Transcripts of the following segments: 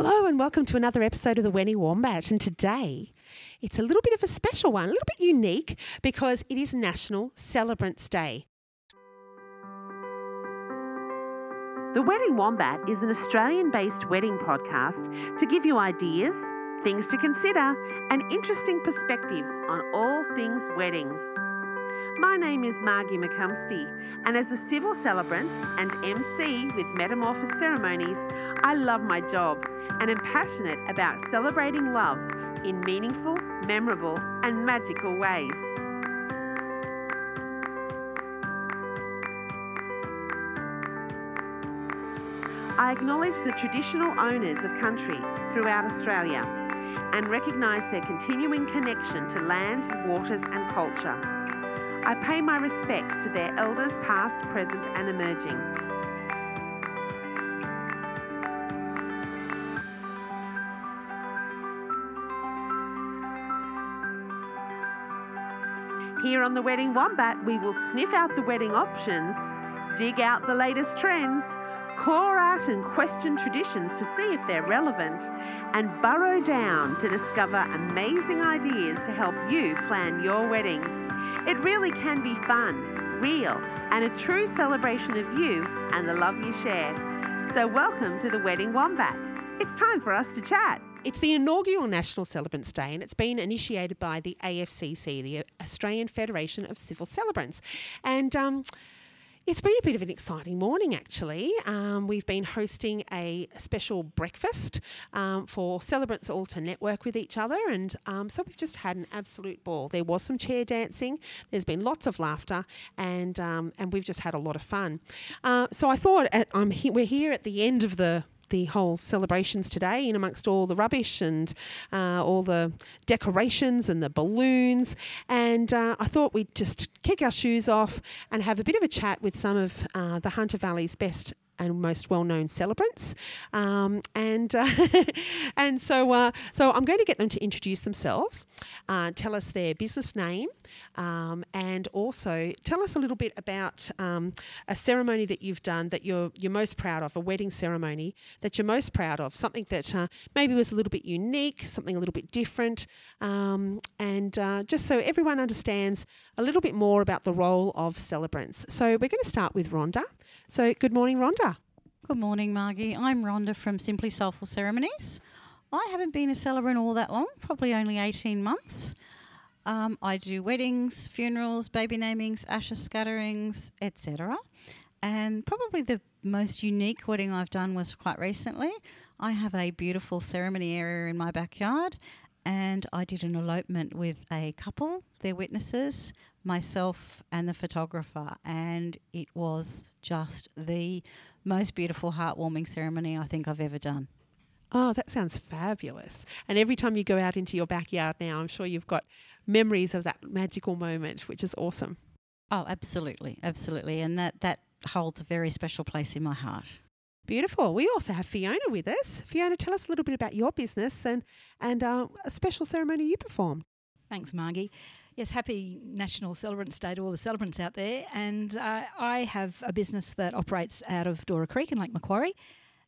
Hello and welcome to another episode of The Wedding Wombat, and today it's a little bit of a special one, a little bit unique, because it is National Celebrant's Day. The Wedding Wombat is an Australian-based wedding podcast to give you ideas, things to consider and interesting perspectives on all things weddings. My name is Margie McCumstey, and as a civil celebrant and MC with Metamorphic Ceremonies, I love my job and am passionate about celebrating love in meaningful, memorable and magical ways. I acknowledge the traditional owners of country throughout Australia and recognise their continuing connection to land, waters and culture. I pay my respects to their elders past, present and emerging. Here on The Wedding Wombat, we will sniff out the wedding options, dig out the latest trends, claw out and question traditions to see if they're relevant, and burrow down to discover amazing ideas to help you plan your wedding. It really can be fun, real, and a true celebration of you and the love you share. So welcome to The Wedding Wombat. It's time for us to chat. It's the inaugural National Celebrants Day, and it's been initiated by the AFCC, the Australian Federation of Civil Celebrants. And it's been a bit of an exciting morning, actually. We've been hosting a special breakfast for celebrants all to network with each other, and so we've just had an absolute ball. There was some chair dancing, there's been lots of laughter, and we've just had a lot of fun. So I thought we're here at the end of the whole celebrations today, in amongst all the rubbish and all the decorations and the balloons. And I thought we'd just kick our shoes off and have a bit of a chat with some of the Hunter Valley's best and most well-known celebrants. So I'm going to get them to introduce themselves, tell us their business name, and also tell us a little bit about a ceremony that you've done that you're most proud of, a wedding ceremony that you're most proud of, something that maybe was a little bit unique, something a little bit different, and just so everyone understands a little bit more about the role of celebrants. So we're going to start with Rhonda. So good morning, Rhonda. Good morning, Margie. I'm Rhonda from Simply Soulful Ceremonies. I haven't been a celebrant all that long, probably only 18 months. I do weddings, funerals, baby namings, ashes scatterings, etc. And probably the most unique wedding I've done was quite recently. I have a beautiful ceremony area in my backyard, and I did an elopement with a couple, their witnesses, myself and the photographer, and it was just the most beautiful, heartwarming ceremony I think I've ever done. Oh, that sounds fabulous. And every time you go out into your backyard now, I'm sure you've got memories of that magical moment, which is awesome. Oh, absolutely, absolutely. And that holds a very special place in my heart. Beautiful. We also have Fiona with us. Fiona, tell us a little bit about your business and a special ceremony you performed. Thanks, Margie. Yes, happy National Celebrants Day to all the celebrants out there. And I have a business that operates out of Dora Creek in Lake Macquarie.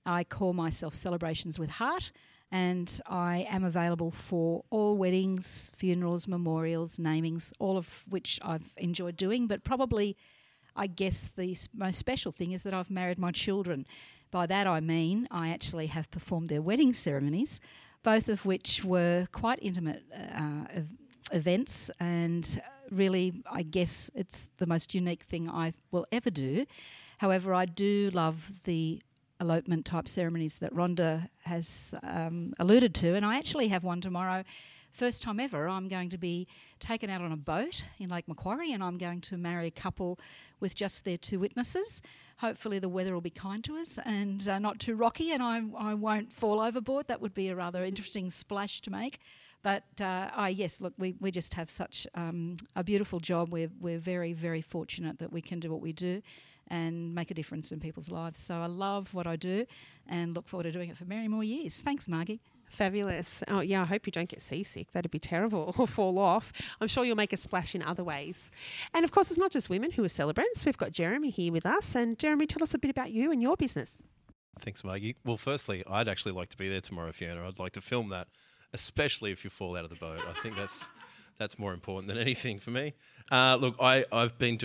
I call myself Celebrations with Heart, and I am available for all weddings, funerals, memorials, namings, all of which I've enjoyed doing. But probably, I guess, the most special thing is that I've married my children. By that I mean I actually have performed their wedding ceremonies, both of which were quite intimate events, and really I guess it's the most unique thing I will ever do. However, I do love the elopement type ceremonies that Rhonda has alluded to, and I actually have one tomorrow. First time ever, I'm going to be taken out on a boat in Lake Macquarie, and I'm going to marry a couple with just their two witnesses. Hopefully the weather will be kind to us and not too rocky, and I won't fall overboard. That would be a rather interesting splash to make. But we just have such a beautiful job. We're very, very fortunate that we can do what we do and make a difference in people's lives. So I love what I do and look forward to doing it for many more years. Thanks, Margie. Fabulous. Oh, yeah, I hope you don't get seasick. That'd be terrible, or fall off. I'm sure you'll make a splash in other ways. And, of course, it's not just women who are celebrants. We've got Jeremy here with us. And, Jeremy, tell us a bit about you and your business. Thanks, Margie. Well, firstly, I'd actually like to be there tomorrow, Fiona. I'd like to film that, especially if you fall out of the boat. I think that's more important than anything for me. Look, I've been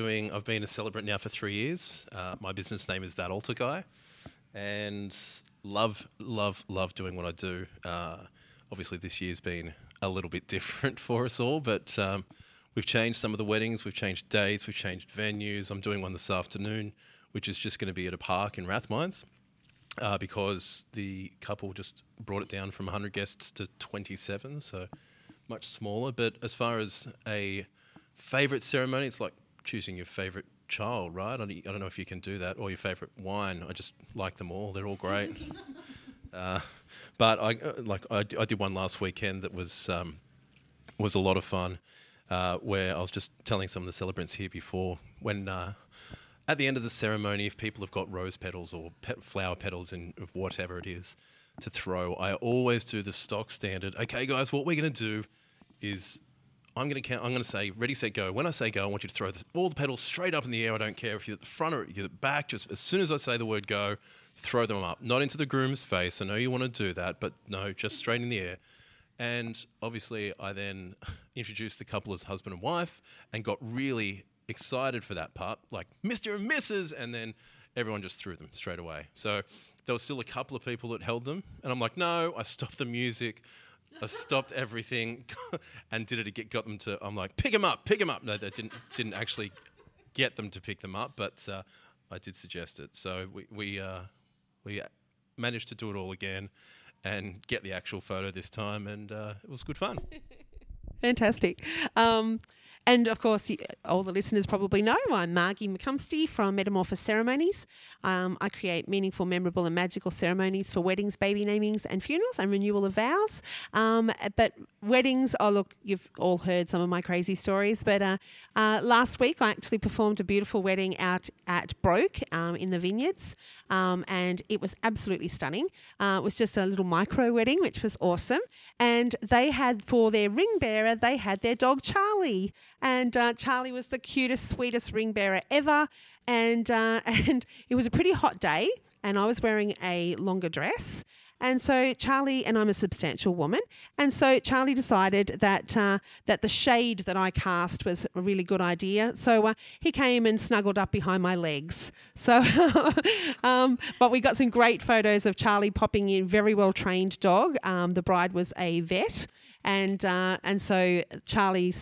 a celebrant now for 3 years. My business name is That Altar Guy, and love doing what I do. Obviously, this year's been a little bit different for us all, but we've changed some of the weddings, we've changed dates, we've changed venues. I'm doing one this afternoon, which is just going to be at a park in Rathmines because the couple just brought it down from 100 guests to 27, so much smaller. But as far as a favourite ceremony, it's like choosing your favourite child, right? I don't know if you can do that, or your favourite wine. I just like them all. They're all great. But I did one last weekend that was a lot of fun, where I was just telling some of the celebrants here before, when at the end of the ceremony, if people have got rose petals or flower petals and whatever it is to throw, I always do the stock standard. Okay, guys, what we're going to do is I'm going to count. I'm going to say ready, set, go. When I say go, I want you to throw all the petals straight up in the air. I don't care if you're at the front or if you're at the back. Just as soon as I say the word go, throw them up. Not into the groom's face. I know you want to do that, but no, just straight in the air. And obviously I then introduced the couple as husband and wife and got really excited for that part, like Mr. and Mrs. And then everyone just threw them straight away. So there was still a couple of people that held them. And I'm like, no, I stopped the music. I stopped everything and did it again. Got them to. I'm like, pick them up, pick them up. No, they didn't actually get them to pick them up, but I did suggest it. So we managed to do it all again and get the actual photo this time, and it was good fun. Fantastic. And, of course, all the listeners probably know I'm Margie McCumstey from Metamorphic Ceremonies. I create meaningful, memorable and magical ceremonies for weddings, baby namings and funerals and renewal of vows. But weddings, oh, look, you've all heard some of my crazy stories. But last week I actually performed a beautiful wedding out at Broke in the vineyards, and it was absolutely stunning. It was just a little micro wedding, which was awesome. And they had, for their ring bearer, they had their dog Charlie. And Charlie was the cutest, sweetest ring bearer ever. And it was a pretty hot day and I was wearing a longer dress. And so Charlie, and I'm a substantial woman, and so Charlie decided that that the shade that I cast was a really good idea. So he came and snuggled up behind my legs. So, but we got some great photos of Charlie popping in, very well-trained dog. The bride was a vet. And so Charlie,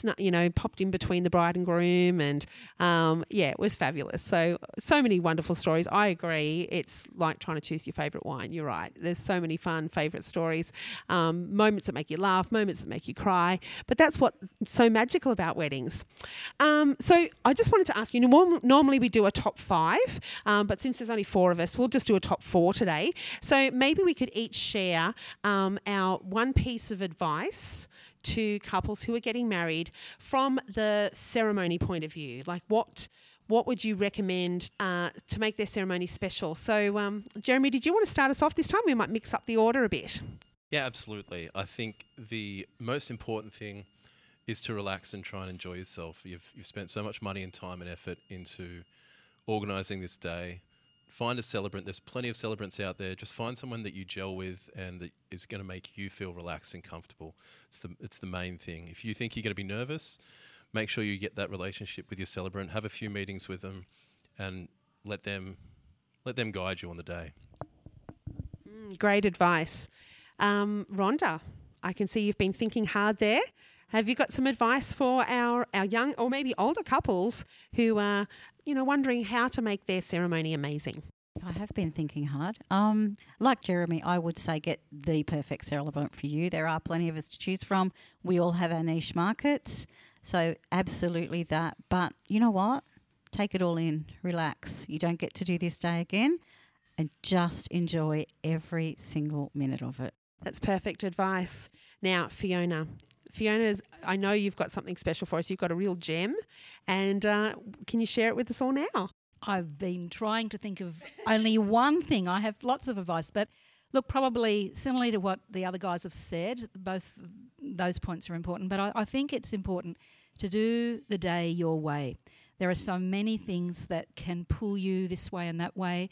popped in between the bride and groom, and it was fabulous. So many wonderful stories. I agree. It's like trying to choose your favourite wine. You're right. There's so many fun favourite stories, moments that make you laugh, moments that make you cry. But that's what's so magical about weddings. So I just wanted to ask you. Normally we do a top five, but since there's only four of us, we'll just do a top four today. So maybe we could each share our one piece of advice to couples who are getting married from the ceremony point of view. Like what would you recommend to make their ceremony special? So, Jeremy, did you want to start us off this time? We might mix up the order a bit. Yeah, absolutely. I think the most important thing is to relax and try and enjoy yourself. You've spent so much money and time and effort into organising this day. Find a celebrant. There's plenty of celebrants out there. Just find someone that you gel with and that is going to make you feel relaxed and comfortable. It's the main thing. If you think you're going to be nervous, make sure you get that relationship with your celebrant. Have a few meetings with them and let them guide you on the day. Great advice. Rhonda, I can see you've been thinking hard there. Have you got some advice for our young or maybe older couples who are, wondering how to make their ceremony amazing? I have been thinking hard. Like Jeremy, I would say get the perfect celebrant for you. There are plenty of us to choose from. We all have our niche markets. So absolutely that. But you know what? Take it all in. Relax. You don't get to do this day again. And just enjoy every single minute of it. That's perfect advice. Now, Fiona, I know you've got something special for us. You've got a real gem, and can you share it with us all now? I've been trying to think of only one thing. I have lots of advice, but look, probably similarly to what the other guys have said, both those points are important, but I think it's important to do the day your way. There are so many things that can pull you this way and that way.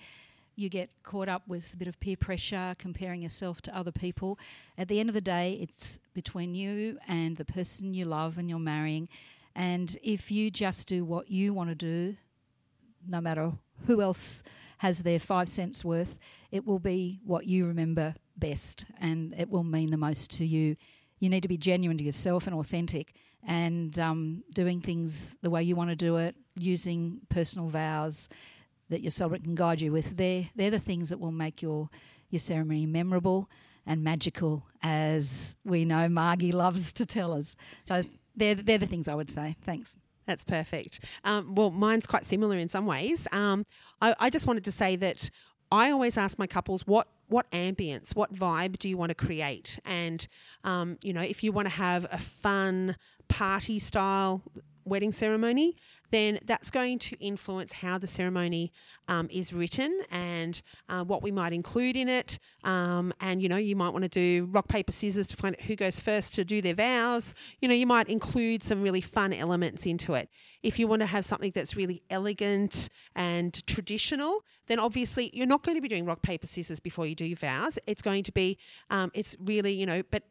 you get caught up with a bit of peer pressure, comparing yourself to other people. At the end of the day, it's between you and the person you love and you're marrying. And if you just do what you want to do, no matter who else has their 5 cents worth, it will be what you remember best and it will mean the most to you. You need to be genuine to yourself and authentic and doing things the way you want to do it, using personal vows that your celebrant can guide you with. They're the things that will make your ceremony memorable and magical, as we know Margie loves to tell us. So they're the things I would say. Thanks. That's perfect. Well, mine's quite similar in some ways. I just wanted to say that I always ask my couples, what ambience, what vibe do you want to create? And, you know, if you want to have a fun party style wedding ceremony, then that's going to influence how the ceremony is written and what we might include in it. And, you know, you might want to do rock, paper, scissors to find out who goes first to do their vows. You know, you might include some really fun elements into it. If you want to have something that's really elegant and traditional, then obviously you're not going to be doing rock, paper, scissors before you do your vows. It's going to be, it's really, you know, but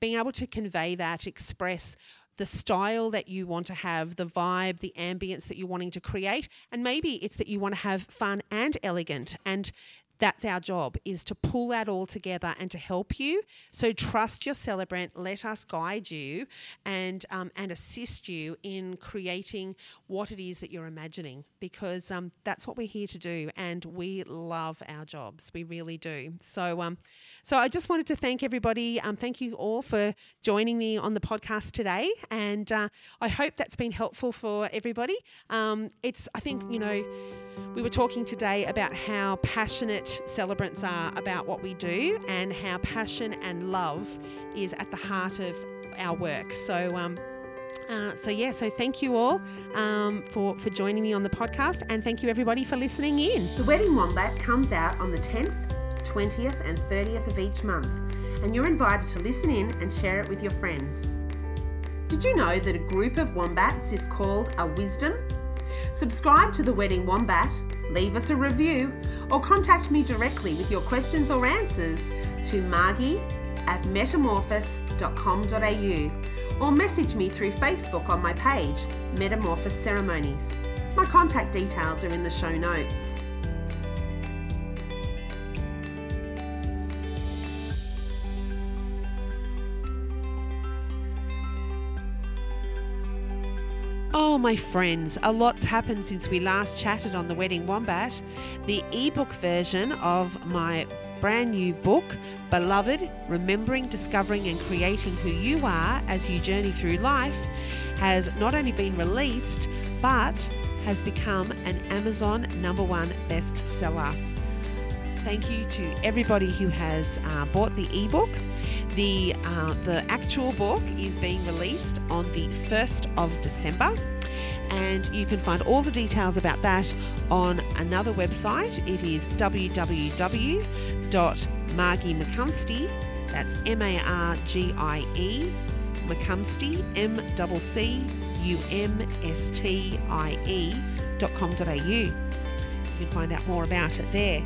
being able to convey that, express the style that you want to have, the vibe, the ambience that you're wanting to create, and maybe it's that you want to have fun and elegant, and that's our job, is to pull that all together and to help you. So trust your celebrant, let us guide you and assist you in creating what it is that you're imagining, because that's what we're here to do and we love our jobs. We really do. So I just wanted to thank everybody. Thank you all for joining me on the podcast today, and I hope that's been helpful for everybody. I think, you know, we were talking today about how passionate celebrants are about what we do and how passion and love is at the heart of our work. So thank you all for joining me on the podcast, and thank you everybody for listening in. The Wedding Wombat comes out on the 10th, 20th and 30th of each month, and you're invited to listen in and share it with your friends. Did you know that a group of wombats is called a wisdom? Subscribe to The Wedding Wombat, leave us a review, or contact me directly with your questions or answers to margie@metamorphos.com.au, or message me through Facebook on my page, Metamorphic Ceremonies. My contact details are in the show notes. Oh, my friends, a lot's happened since we last chatted on The Wedding Wombat. The ebook version of my brand new book, Beloved, Remembering, Discovering and Creating Who You Are as You Journey Through Life, has not only been released, but has become an Amazon #1 bestseller. Thank you to everybody who has bought the ebook. The actual book is being released on the 1st of December, and you can find all the details about that on another website. It is www.margiemcumstey, that's MARGIE, McCumstey, MCCUMSTIE.com.au. You can find out more about it there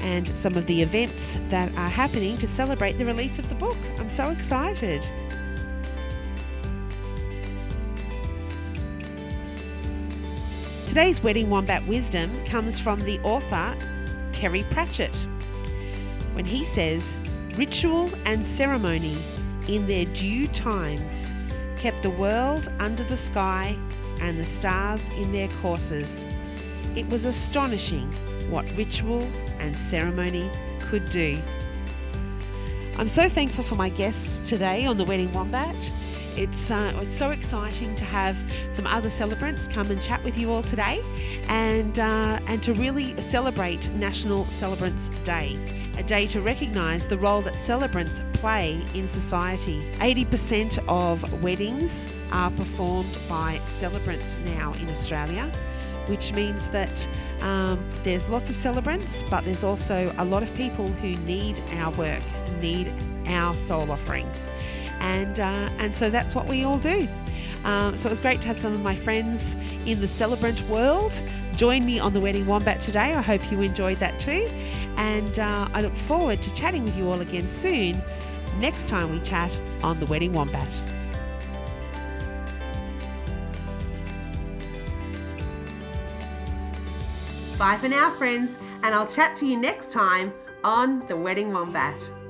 and some of the events that are happening to celebrate the release of the book. I'm so excited. Today's Wedding Wombat wisdom comes from the author Terry Pratchett, when he says, "Ritual and ceremony in their due times kept the world under the sky and the stars in their courses. It was astonishing what ritual and ceremony could do." I'm so thankful for my guests today on The Wedding Wombat. It's so exciting to have some other celebrants come and chat with you all today, and to really celebrate National Celebrant's Day, a day to recognise the role that celebrants play in society. 80% of weddings are performed by celebrants now in Australia, which means that there's lots of celebrants, but there's also a lot of people who need our work, need our soul offerings. And so that's what we all do. So it was great to have some of my friends in the celebrant world join me on The Wedding Wombat today. I hope you enjoyed that too. And I look forward to chatting with you all again soon, next time we chat on The Wedding Wombat. Bye for now, friends, and I'll chat to you next time on The Wedding Wombat.